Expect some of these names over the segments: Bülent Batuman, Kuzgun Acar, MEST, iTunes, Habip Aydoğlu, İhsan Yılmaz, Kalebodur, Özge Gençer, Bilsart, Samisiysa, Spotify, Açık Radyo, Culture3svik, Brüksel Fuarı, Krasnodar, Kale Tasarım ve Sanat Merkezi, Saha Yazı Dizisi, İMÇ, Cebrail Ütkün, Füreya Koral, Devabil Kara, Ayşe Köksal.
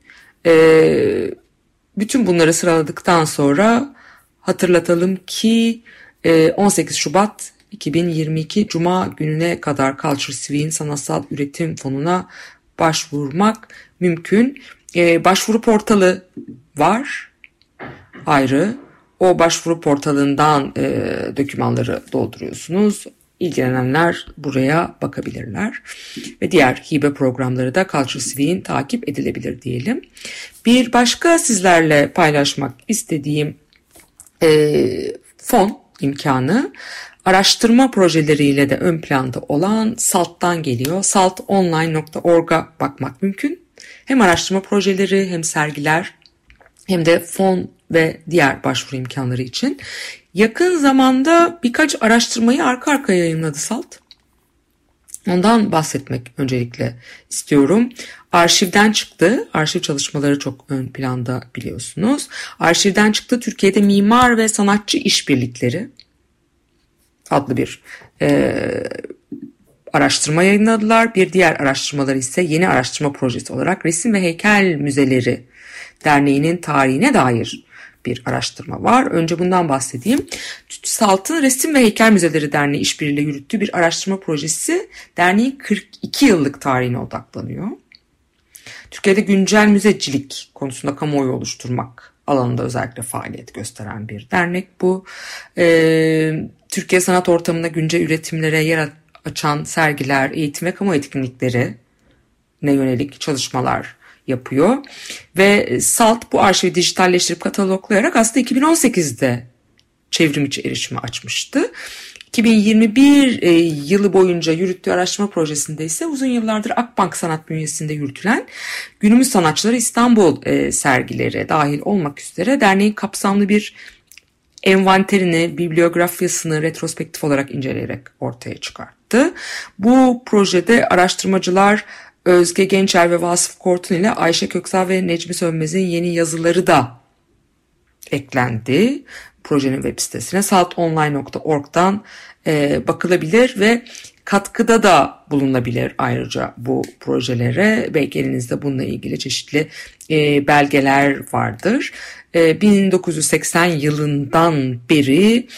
Bütün bunları sıraladıktan sonra hatırlatalım ki 18 Şubat 2022 Cuma gününe kadar Culture3svik'in Sanatsal Üretim Fonu'na başvurmak mümkün. Başvuru portalı var ayrı. O başvuru portalından dokümanları dolduruyorsunuz. İlgilenenler buraya bakabilirler. Ve diğer hibe programları da Culture3svik'in takip edilebilir diyelim. Bir başka sizlerle paylaşmak istediğim fon imkanı araştırma projeleriyle de ön planda olan SALT'tan geliyor. saltonline.org'a bakmak mümkün. Hem araştırma projeleri hem sergiler hem de fon ve diğer başvuru imkanları için. Yakın zamanda birkaç araştırmayı arka arkaya yayınladı SALT. Ondan bahsetmek öncelikle istiyorum. Arşivden çıktı. Arşiv çalışmaları çok ön planda biliyorsunuz. Arşivden çıktı Türkiye'de Mimar ve Sanatçı İşbirlikleri adlı bir araştırma yayınladılar. Bir diğer araştırmaları ise yeni araştırma projesi olarak Resim ve Heykel Müzeleri Derneği'nin tarihine dair bir araştırma var. Önce bundan bahsedeyim. SALT'ın Resim ve Heykel Müzeleri Derneği işbirliğiyle yürüttüğü bir araştırma projesi derneğin 42 yıllık tarihine odaklanıyor. Türkiye'de güncel müzecilik konusunda kamuoyu oluşturmak alanında özellikle faaliyet gösteren bir dernek bu. Türkiye sanat ortamında güncel üretimlere yer açan sergiler, eğitim ve kamu etkinliklerine yönelik çalışmalar yapıyor. Ve SALT bu arşivi dijitalleştirip kataloglayarak aslında 2018'de çevrim içi erişimi açmıştı. 2021 yılı boyunca yürüttüğü araştırma projesinde ise uzun yıllardır Akbank Sanat bünyesinde yürütülen günümüz sanatçıları İstanbul sergileri dahil olmak üzere derneğin kapsamlı bir envanterini, bibliografyasını retrospektif olarak inceleyerek ortaya çıkarttı. Bu projede araştırmacılar Özge Gençer ve Vasıf Kortun ile Ayşe Köksal ve Necmi Sönmez'in yeni yazıları da eklendi. Projenin web sitesine saltonline.org'dan bakılabilir ve katkıda da bulunabilir ayrıca bu projelere. Belki elinizde bununla ilgili çeşitli belgeler vardır. 1980 yılından beri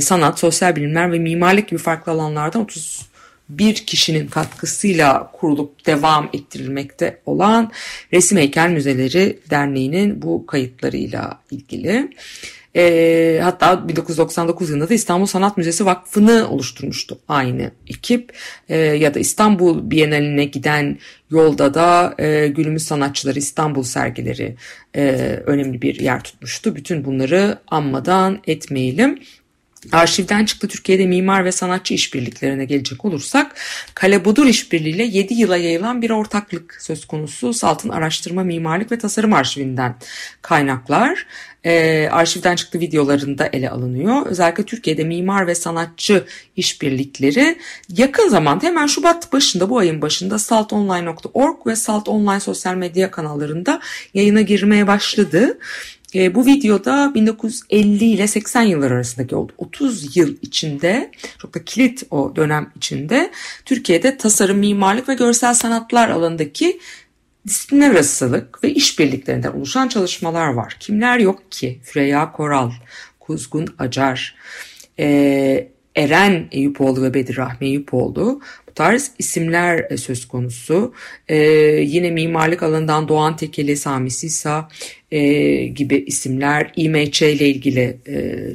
sanat, sosyal bilimler ve mimarlık gibi farklı alanlardan 31 kişinin katkısıyla kurulup devam ettirilmekte olan Resim Heykel Müzeleri Derneği'nin bu kayıtlarıyla ilgili. Hatta 1999 yılında da İstanbul Sanat Müzesi Vakfı'nı oluşturmuştu aynı ekip. Ya da İstanbul Bienali'ne giden yolda da günümüz sanatçıları İstanbul sergileri önemli bir yer tutmuştu. Bütün bunları anmadan etmeyelim. Arşivden çıktı Türkiye'de mimar ve sanatçı işbirliklerine gelecek olursak Kalebodur işbirliğiyle 7 yıla yayılan bir ortaklık söz konusu. SALT'ın araştırma, mimarlık ve tasarım arşivinden kaynaklar arşivden çıktı videolarında ele alınıyor. Özellikle Türkiye'de mimar ve sanatçı işbirlikleri yakın zamanda hemen Şubat başında bu ayın başında saltonline.org ve SALT online sosyal medya kanallarında yayına girmeye başladı. Bu videoda 1950 ile 80 yılları arasındaki 30 yıl içinde, çok da kilit o dönem içinde, Türkiye'de tasarım, mimarlık ve görsel sanatlar alanındaki disiplinler arasılık ve işbirliklerinden oluşan çalışmalar var. Kimler yok ki? Füreya Koral, Kuzgun Acar, Eren Eyüpoğlu ve Bedir Rahmi Eyüpoğlu. tarz isimler söz konusu. Yine mimarlık alanından Doğan Tekeli, Samisiysa gibi isimler, İMÇ ile ilgili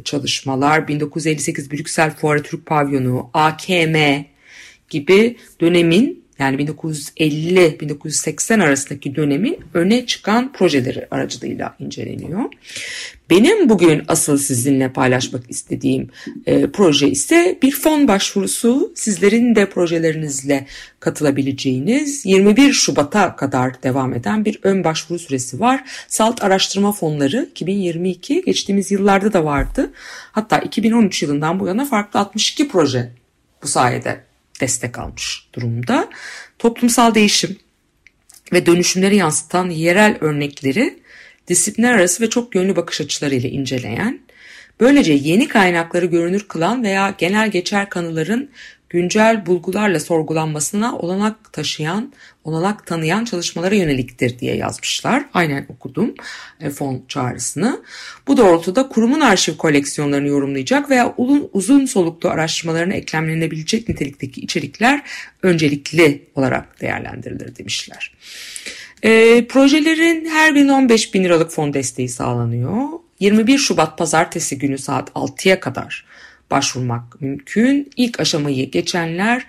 çalışmalar, 1958 Brüksel Fuarı Türk Pavyonu, AKM gibi dönemin, yani 1950-1980 arasındaki dönemin öne çıkan projeleri aracılığıyla inceleniyor. Benim bugün asıl sizinle paylaşmak istediğim proje ise bir fon başvurusu. Sizlerin de projelerinizle katılabileceğiniz 21 Şubat'a kadar devam eden bir ön başvuru süresi var. SALT Araştırma Fonları 2022, geçtiğimiz yıllarda da vardı. Hatta 2013 yılından bu yana farklı 62 proje bu sayede destek almış durumda. Toplumsal değişim ve dönüşümleri yansıtan yerel örnekleri disiplinler arası ve çok yönlü bakış açılarıyla inceleyen, böylece yeni kaynakları görünür kılan veya genel geçer kanıların güncel bulgularla sorgulanmasına olanak tanıyan çalışmalara yöneliktir diye yazmışlar. Aynen okudum fon çağrısını. Bu doğrultuda kurumun arşiv koleksiyonlarını yorumlayacak veya uzun soluklu araştırmalarına eklemlenebilecek nitelikteki içerikler öncelikli olarak değerlendirilir demişler. Projelerin her birine 15.000 liralık fon desteği sağlanıyor. 21 Şubat Pazartesi günü saat 6'ya kadar başvurmak mümkün. İlk aşamayı geçenler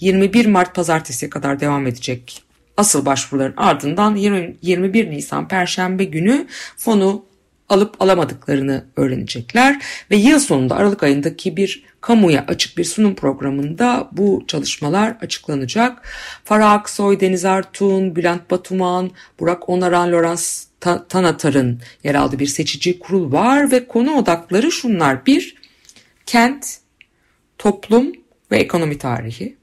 21 Mart Pazartesi'ye kadar devam edecek asıl başvuruların ardından 21 Nisan Perşembe günü fonu alıp alamadıklarını öğrenecekler ve yıl sonunda Aralık ayındaki bir kamuya açık bir sunum programında bu çalışmalar açıklanacak. Faruk Soydeniz, Artun, Bülent Batuman, Burak Onaran, Lorans Tanatar'ın yer aldığı bir seçici kurul var ve konu odakları şunlar: 1- Kent, toplum ve ekonomi tarihi.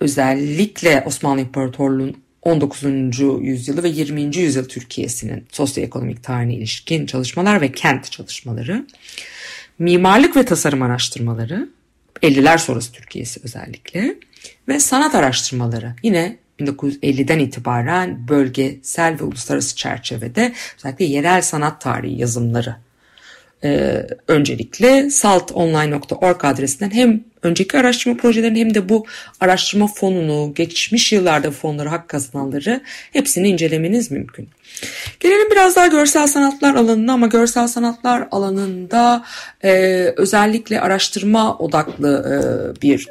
Özellikle Osmanlı İmparatorluğu'nun 19. yüzyılı ve 20. yüzyıl Türkiye'sinin sosyoekonomik tarihine ilişkin çalışmalar ve kent çalışmaları. Mimarlık ve tasarım araştırmaları, 50'ler sonrası Türkiye'si özellikle, ve sanat araştırmaları. Yine 1950'den itibaren bölgesel ve uluslararası çerçevede özellikle yerel sanat tarihi yazımları. Öncelikle saltonline.org adresinden hem önceki araştırma projelerini hem de bu araştırma fonunu, geçmiş yıllarda fonları, hak kazananları hepsini incelemeniz mümkün. Gelelim biraz daha görsel sanatlar alanına, ama görsel sanatlar alanında özellikle araştırma odaklı bir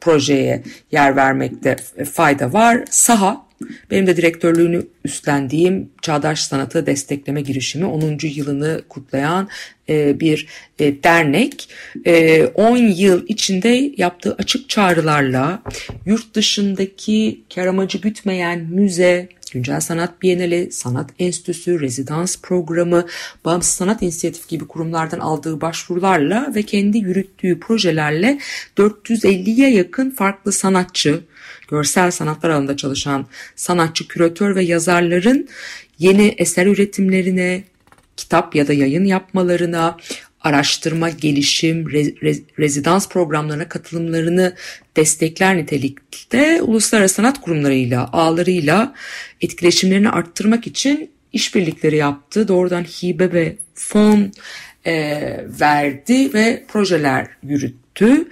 projeye yer vermekte fayda var. Saha, benim de direktörlüğünü üstlendiğim Çağdaş Sanatı Destekleme Girişimi 10. yılını kutlayan bir dernek. 10 yıl içinde yaptığı açık çağrılarla yurt dışındaki kar amacı gütmeyen müze, güncel sanat bienali, sanat enstitüsü, rezidans programı, bağımsız sanat inisiyatif gibi kurumlardan aldığı başvurularla ve kendi yürüttüğü projelerle 450'ye yakın farklı sanatçı, görsel sanatlar alanında çalışan sanatçı, küratör ve yazarların yeni eser üretimlerine, kitap ya da yayın yapmalarına, araştırma, gelişim, rezidans programlarına katılımlarını destekler nitelikte uluslararası sanat kurumlarıyla, ağlarıyla etkileşimlerini arttırmak için işbirlikleri yaptı. Doğrudan hibe ve fon verdi ve projeler yürüttü.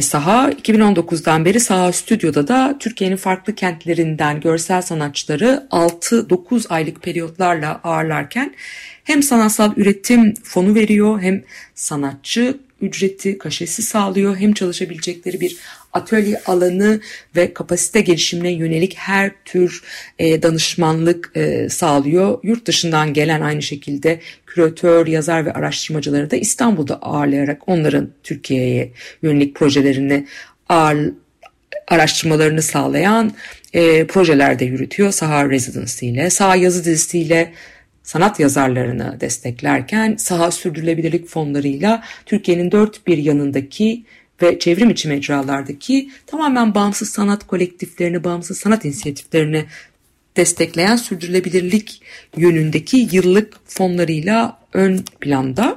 Saha 2019'dan beri Saha Stüdyo'da da Türkiye'nin farklı kentlerinden görsel sanatçıları 6-9 aylık periyotlarla ağırlarken hem sanatsal üretim fonu veriyor, hem sanatçı ücreti, kaşesi sağlıyor, hem çalışabilecekleri bir atölye alanı ve kapasite gelişimine yönelik her tür danışmanlık sağlıyor. Yurt dışından gelen aynı şekilde küratör, yazar ve araştırmacıları da İstanbul'da ağırlayarak onların Türkiye'ye yönelik projelerini araştırmalarını sağlayan projelerde yürütüyor. Saha Residency ile, Saha Yazı Dizisi ile sanat yazarlarını desteklerken Saha Sürdürülebilirlik fonlarıyla Türkiye'nin dört bir yanındaki ve çevrim içi mecralardaki tamamen bağımsız sanat kolektiflerini, bağımsız sanat inisiyatiflerini destekleyen sürdürülebilirlik yönündeki yıllık fonlarıyla ön planda.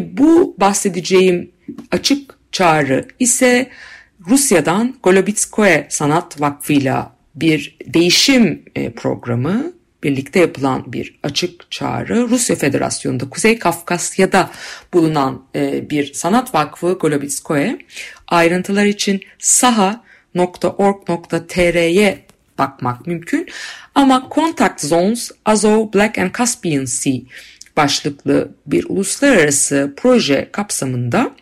Bu bahsedeceğim açık çağrı ise Rusya'dan Golubitskoe Sanat Vakfı'yla bir değişim programı. Birlikte yapılan bir açık çağrı. Rusya Federasyonu'nda, Kuzey Kafkasya'da bulunan bir sanat vakfı Golubitskoe Ayrıntılar için saha.org.tr'ye bakmak mümkün. Ama Contact Zones Azov Black and Caspian Sea başlıklı bir uluslararası proje kapsamında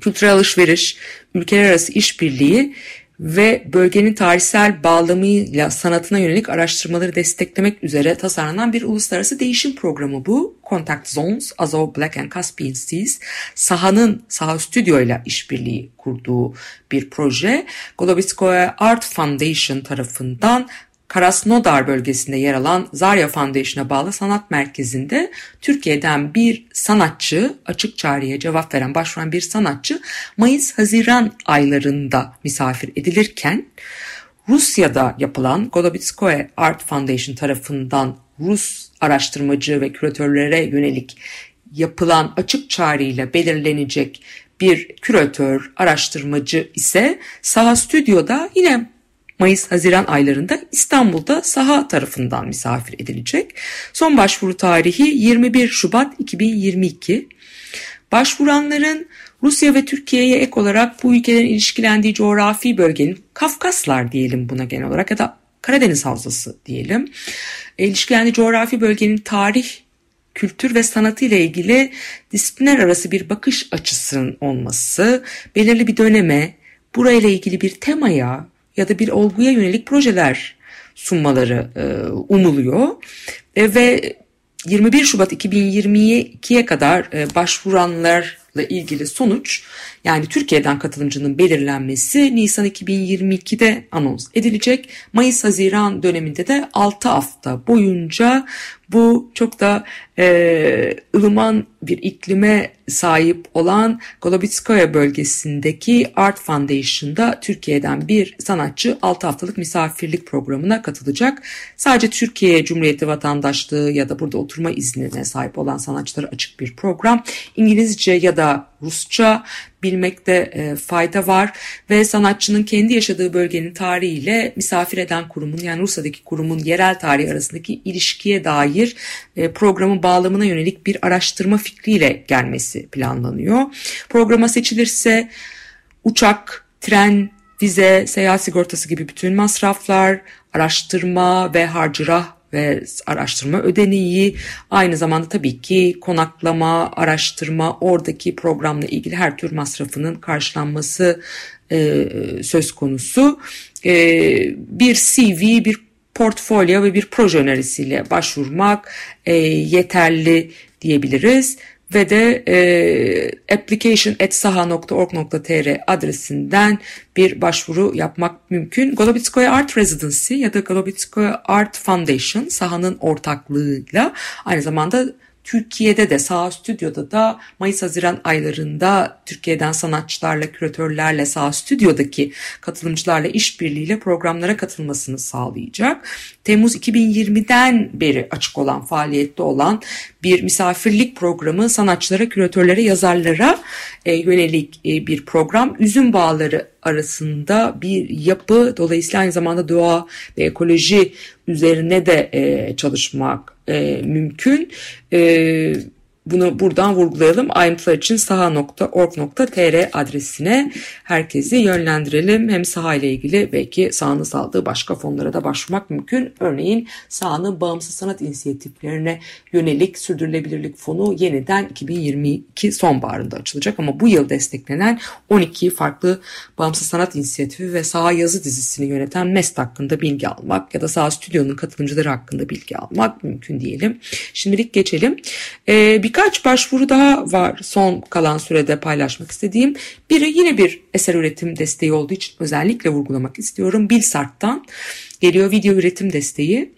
kültürel alışveriş, ülkeler arası işbirliği ve bölgenin tarihsel bağlamıyla sanatına yönelik araştırmaları desteklemek üzere tasarlanan bir uluslararası değişim programı bu. Contact Zones, Azov Black and Caspian Seas, Saha Stüdyo'yla işbirliği kurduğu bir proje. Golubitskoe Art Foundation tarafından Krasnodar bölgesinde yer alan Zarya Foundation'a bağlı sanat merkezinde Türkiye'den bir sanatçı, açık çağrıya cevap veren, başvuran bir sanatçı Mayıs-Haziran aylarında misafir edilirken Rusya'da yapılan Golubitskoe Art Foundation tarafından Rus araştırmacı ve küratörlere yönelik yapılan açık çağrıyla belirlenecek bir küratör, araştırmacı ise Saha Stüdyo'da yine Mayıs-Haziran aylarında İstanbul'da Saha tarafından misafir edilecek. Son başvuru tarihi 21 Şubat 2022. Başvuranların Rusya ve Türkiye'ye ek olarak bu ülkelerin ilişkilendiği coğrafi bölgenin, Kafkaslar diyelim buna genel olarak ya da Karadeniz Havzası diyelim, ilişkilendiği coğrafi bölgenin tarih, kültür ve sanatı ile ilgili disiplinler arası bir bakış açısının olması, belirli bir döneme, burayla ilgili bir temaya ya da bir olguya yönelik projeler sunmaları umuluyor. Ve 21 Şubat 2022'ye kadar başvuranlarla ilgili sonuç, yani Türkiye'den katılımcının belirlenmesi Nisan 2022'de anons edilecek. Mayıs-Haziran döneminde de 6 hafta boyunca bu çok da ılıman bir iklime sahip olan Golubitskoe bölgesindeki Art Foundation'da Türkiye'den bir sanatçı 6 haftalık misafirlik programına katılacak. Sadece Türkiye Cumhuriyeti vatandaşlığı ya da burada oturma iznine sahip olan sanatçılara açık bir program. İngilizce ya da Rusça bilmekte fayda var ve sanatçının kendi yaşadığı bölgenin tarihiyle misafir eden kurumun, yani Rusya'daki kurumun yerel tarihi arasındaki ilişkiye dair programın bağlamına yönelik bir araştırma fikriyle gelmesi planlanıyor. Programa seçilirse uçak, tren, vize, seyahat sigortası gibi bütün masraflar, araştırma ve harcırah ve araştırma ödeneği, aynı zamanda tabii ki konaklama, araştırma, oradaki programla ilgili her tür masrafının karşılanması söz konusu. Bir CV, bir portfolyo ve bir proje önerisiyle başvurmak yeterli diyebiliriz. Ve de application@saha.org.tr adresinden bir başvuru yapmak mümkün. Golubitskoe Art Residency ya da Golubitskoe Art Foundation, Saha'nın ortaklığıyla aynı zamanda Türkiye'de de Saha Stüdyo'da da Mayıs-Haziran aylarında Türkiye'den sanatçılarla, küratörlerle, Saha Stüdyo'daki katılımcılarla işbirliğiyle programlara katılmasını sağlayacak. Temmuz 2020'den beri açık olan, faaliyette olan bir misafirlik programı, sanatçılara, küratörlere, yazarlara yönelik bir program. Üzüm bağları arasında bir yapı, dolayısıyla aynı zamanda doğa ve ekoloji üzerine de çalışmak mümkün. Bunu buradan vurgulayalım. Ayrıntılar için saha.org.tr adresine herkesi yönlendirelim. Hem saha ile ilgili belki sahanın saldığı başka fonlara da başvurmak mümkün. Örneğin sahanın bağımsız sanat inisiyatiflerine yönelik sürdürülebilirlik fonu yeniden 2022 sonbaharında açılacak. Ama bu yıl desteklenen 12 farklı bağımsız sanat inisiyatifi ve saha yazı dizisini yöneten MEST hakkında bilgi almak ya da saha stüdyonun katılımcıları hakkında bilgi almak mümkün diyelim. Şimdilik geçelim. Birkaç başvuru daha var son kalan sürede paylaşmak istediğim. Biri yine bir eser üretim desteği olduğu için özellikle vurgulamak istiyorum. Bilsart'tan geliyor video üretim desteği.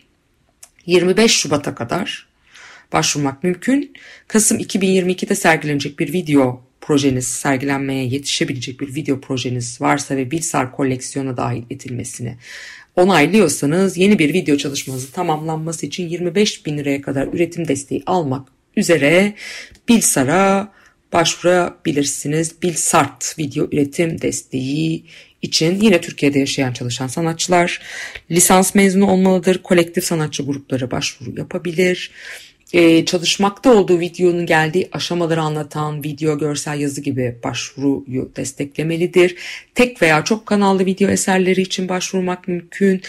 25 Şubat'a kadar başvurmak mümkün. Kasım 2022'de sergilenecek bir video projeniz, sergilenmeye yetişebilecek bir video projeniz varsa ve Bilsart koleksiyona dahil edilmesini onaylıyorsanız, yeni bir video çalışmanızın tamamlanması için 25.000 liraya kadar üretim desteği almak üzere Bilsart'a başvurabilirsiniz. Bilsart video üretim desteği için yine Türkiye'de yaşayan, çalışan sanatçılar lisans mezunu olmalıdır. Kolektif sanatçı grupları başvuru yapabilir. çalışmakta olduğu videonun geldiği aşamaları anlatan video, görsel, yazı gibi başvuruyu desteklemelidir. Tek veya çok kanallı video eserleri için başvurmak mümkün.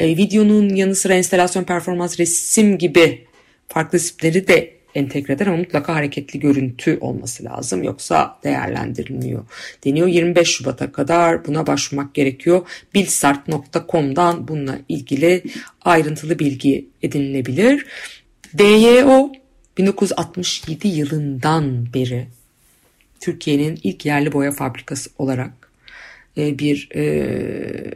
Videonun yanı sıra enstalasyon, performans, resim gibi farklı disiplinleri de entegre eder ama mutlaka hareketli görüntü olması lazım. Yoksa değerlendirilmiyor deniyor. 25 Şubat'a kadar buna başvurmak gerekiyor. Bilsart.com'dan bununla ilgili ayrıntılı bilgi edinilebilir. DYO 1967 yılından beri Türkiye'nin ilk yerli boya fabrikası olarak bir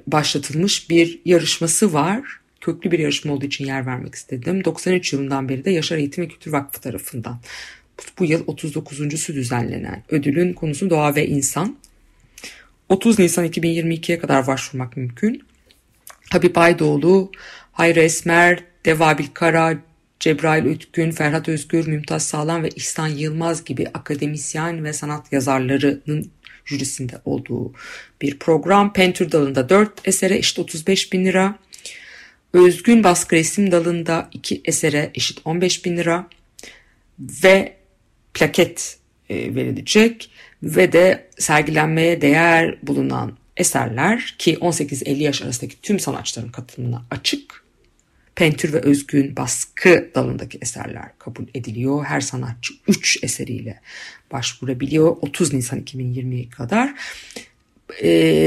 başlatılmış bir yarışması var. Köklü bir yarışma olduğu için yer vermek istedim. 93 yılından beri de Yaşar Eğitim ve Kültür Vakfı tarafından bu yıl 39.sü düzenlenen ödülün konusu doğa ve insan. 30 Nisan 2022'ye kadar başvurmak mümkün. Habip Aydoğlu, Hayri Esmer, Devabil Kara, Cebrail Ütkün, Ferhat Özgür, Mümtaz Sağlam ve İhsan Yılmaz gibi akademisyen ve sanat yazarlarının jürisinde olduğu bir program. Pentür dalında 4 esere eşit 35.000 lira. Özgün baskı resim dalında 2 esere eşit 15.000 lira ve plaket verilecek ve de sergilenmeye değer bulunan eserler ki 18-50 yaş arasındaki tüm sanatçıların katılımına açık. Pentür ve özgün baskı dalındaki eserler kabul ediliyor. Her sanatçı 3 eseriyle başvurabiliyor. 30 Nisan 2020'ye kadar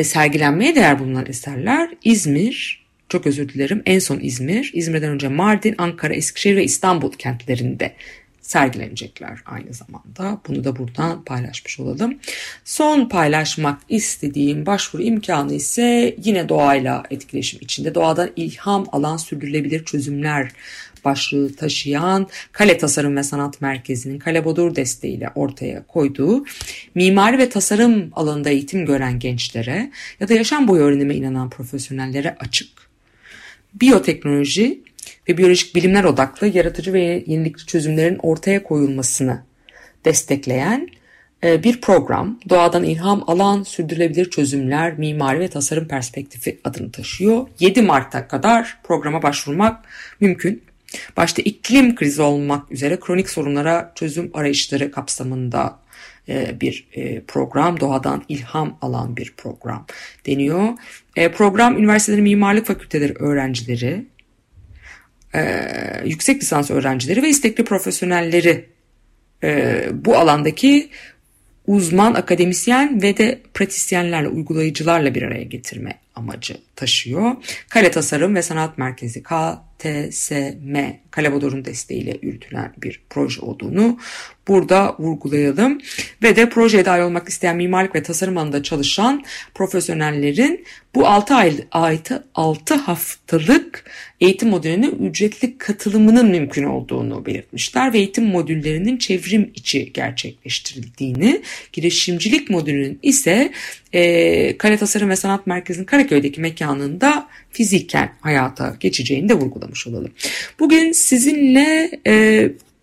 sergilenmeye değer bulunan eserler İzmir, çok özür dilerim, en son İzmir, İzmir'den önce Mardin, Ankara, Eskişehir ve İstanbul kentlerinde sergilenecekler aynı zamanda. Bunu da buradan paylaşmış olalım. Son paylaşmak istediğim başvuru imkanı ise yine doğayla etkileşim içinde doğadan ilham alan sürdürülebilir çözümler başlığı taşıyan Kale Tasarım ve Sanat Merkezi'nin Kalebodur desteğiyle ortaya koyduğu mimari ve tasarım alanında eğitim gören gençlere ya da yaşam boyu öğrenime inanan profesyonellere açık biyoteknoloji ve biyolojik bilimler odaklı yaratıcı ve yenilikçi çözümlerin ortaya koyulmasını destekleyen bir program. Doğadan ilham alan sürdürülebilir çözümler mimari ve tasarım perspektifi adını taşıyor. 7 Mart'a kadar programa başvurmak mümkün. Başta iklim krizi olmak üzere kronik sorunlara çözüm arayışları kapsamında bir program, doğadan ilham alan bir program deniyor. Program üniversitelerin mimarlık fakülteleri öğrencileri, yüksek lisans öğrencileri ve istekli profesyonelleri bu alandaki uzman akademisyen ve de pratisyenlerle, uygulayıcılarla bir araya getirme amacı taşıyor. Kale Tasarım ve Sanat Merkezi KTSM, Kalebodur'un desteğiyle yürütülen bir proje olduğunu burada vurgulayalım. Ve de projeye dahil olmak isteyen mimarlık ve tasarım alanında çalışan profesyonellerin bu 6 haftalık eğitim modülüne ücretli katılımının mümkün olduğunu belirtmişler ve eğitim modüllerinin çevrim içi gerçekleştirildiğini, girişimcilik modülünün ise Kale Tasarım ve Sanat Merkezi'nin Karaköy'deki mekanında fiziken hayata geçeceğini de vurgulamış olalım. Bugün sizinle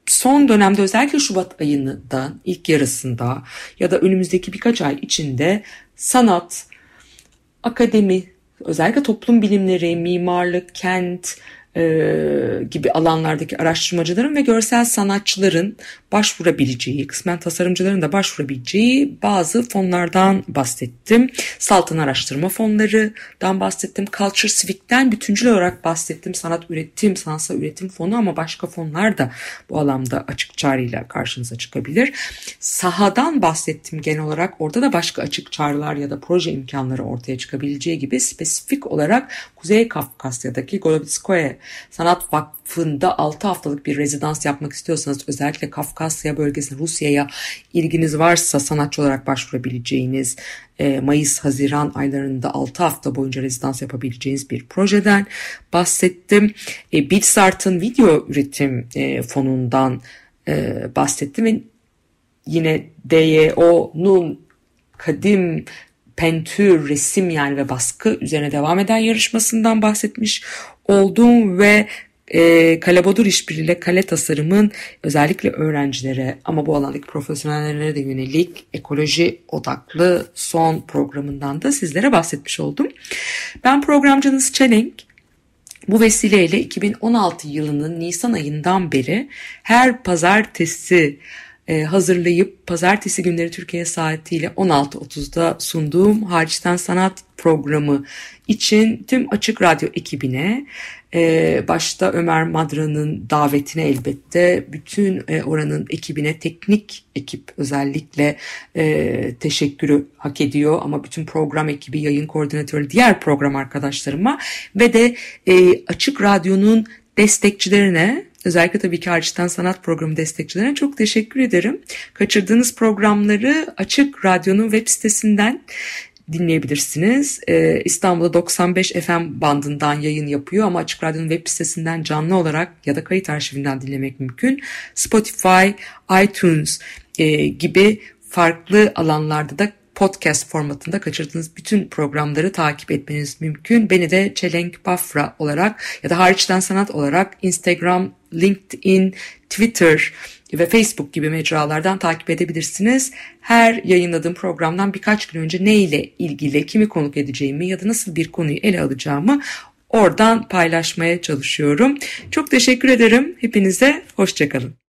son dönemde özellikle Şubat ayının ilk yarısında ya da önümüzdeki birkaç ay içinde sanat, akademi, özellikle toplum bilimleri, mimarlık, kent gibi alanlardaki araştırmacıların ve görsel sanatçıların başvurabileceği, kısmen tasarımcıların da başvurabileceği bazı fonlardan bahsettim. SALT'ın araştırma fonlarından bahsettim. Culture3svik'ten bütüncül olarak bahsettim. Sanatsal üretim fonu ama başka fonlar da bu alanda açık çağrıyla karşınıza çıkabilir. Sahadan bahsettim genel olarak. Orada da başka açık çağrılar ya da proje imkanları ortaya çıkabileceği gibi spesifik olarak Kuzey Kafkasya'daki Golubitskoe Sanat Vakfı'nda 6 haftalık bir rezidans yapmak istiyorsanız özellikle Kafkasya bölgesine, Rusya'ya ilginiz varsa sanatçı olarak başvurabileceğiniz Mayıs-Haziran aylarında 6 hafta boyunca rezidans yapabileceğiniz bir projeden bahsettim. Bilsart'ın video üretim fonundan bahsettim ve yine DYO'nun kadim pentür, resim yani ve baskı üzerine devam eden yarışmasından bahsetmiş oldum ve Kalebodur işbirliğiyle kale tasarımın özellikle öğrencilere ama bu alandaki profesyonellere de yönelik ekoloji odaklı son programından da sizlere bahsetmiş oldum. Ben programcınız Çelenk. Bu vesileyle 2016 yılının Nisan ayından beri her pazartesi hazırlayıp pazartesi günleri Türkiye saatiyle 16.30'da sunduğum Harçtan Sanat programı için tüm Açık Radyo ekibine, başta Ömer Madra'nın davetine elbette, bütün oranın ekibine, teknik ekip özellikle teşekkürü hak ediyor, ama bütün program ekibi, yayın koordinatörü, diğer program arkadaşlarıma ve de Açık Radyo'nun destekçilerine, özellikle tabii ki Harçtan Sanat Programı destekçilerine çok teşekkür ederim. Kaçırdığınız programları Açık Radyo'nun web sitesinden dinleyebilirsiniz. İstanbul'da 95 FM bandından yayın yapıyor ama Açık Radyo'nun web sitesinden canlı olarak ya da kayıt arşivinden dinlemek mümkün. Spotify, iTunes gibi farklı alanlarda da podcast formatında kaçırdığınız bütün programları takip etmeniz mümkün. Beni de Çelenk Bafra olarak ya da Harçtan Sanat olarak Instagram, LinkedIn, Twitter ve Facebook gibi mecralardan takip edebilirsiniz. Her yayınladığım programdan birkaç gün önce neyle ilgili, kimi konuk edeceğimi ya da nasıl bir konuyu ele alacağımı oradan paylaşmaya çalışıyorum. Çok teşekkür ederim. Hepinize hoşça kalın.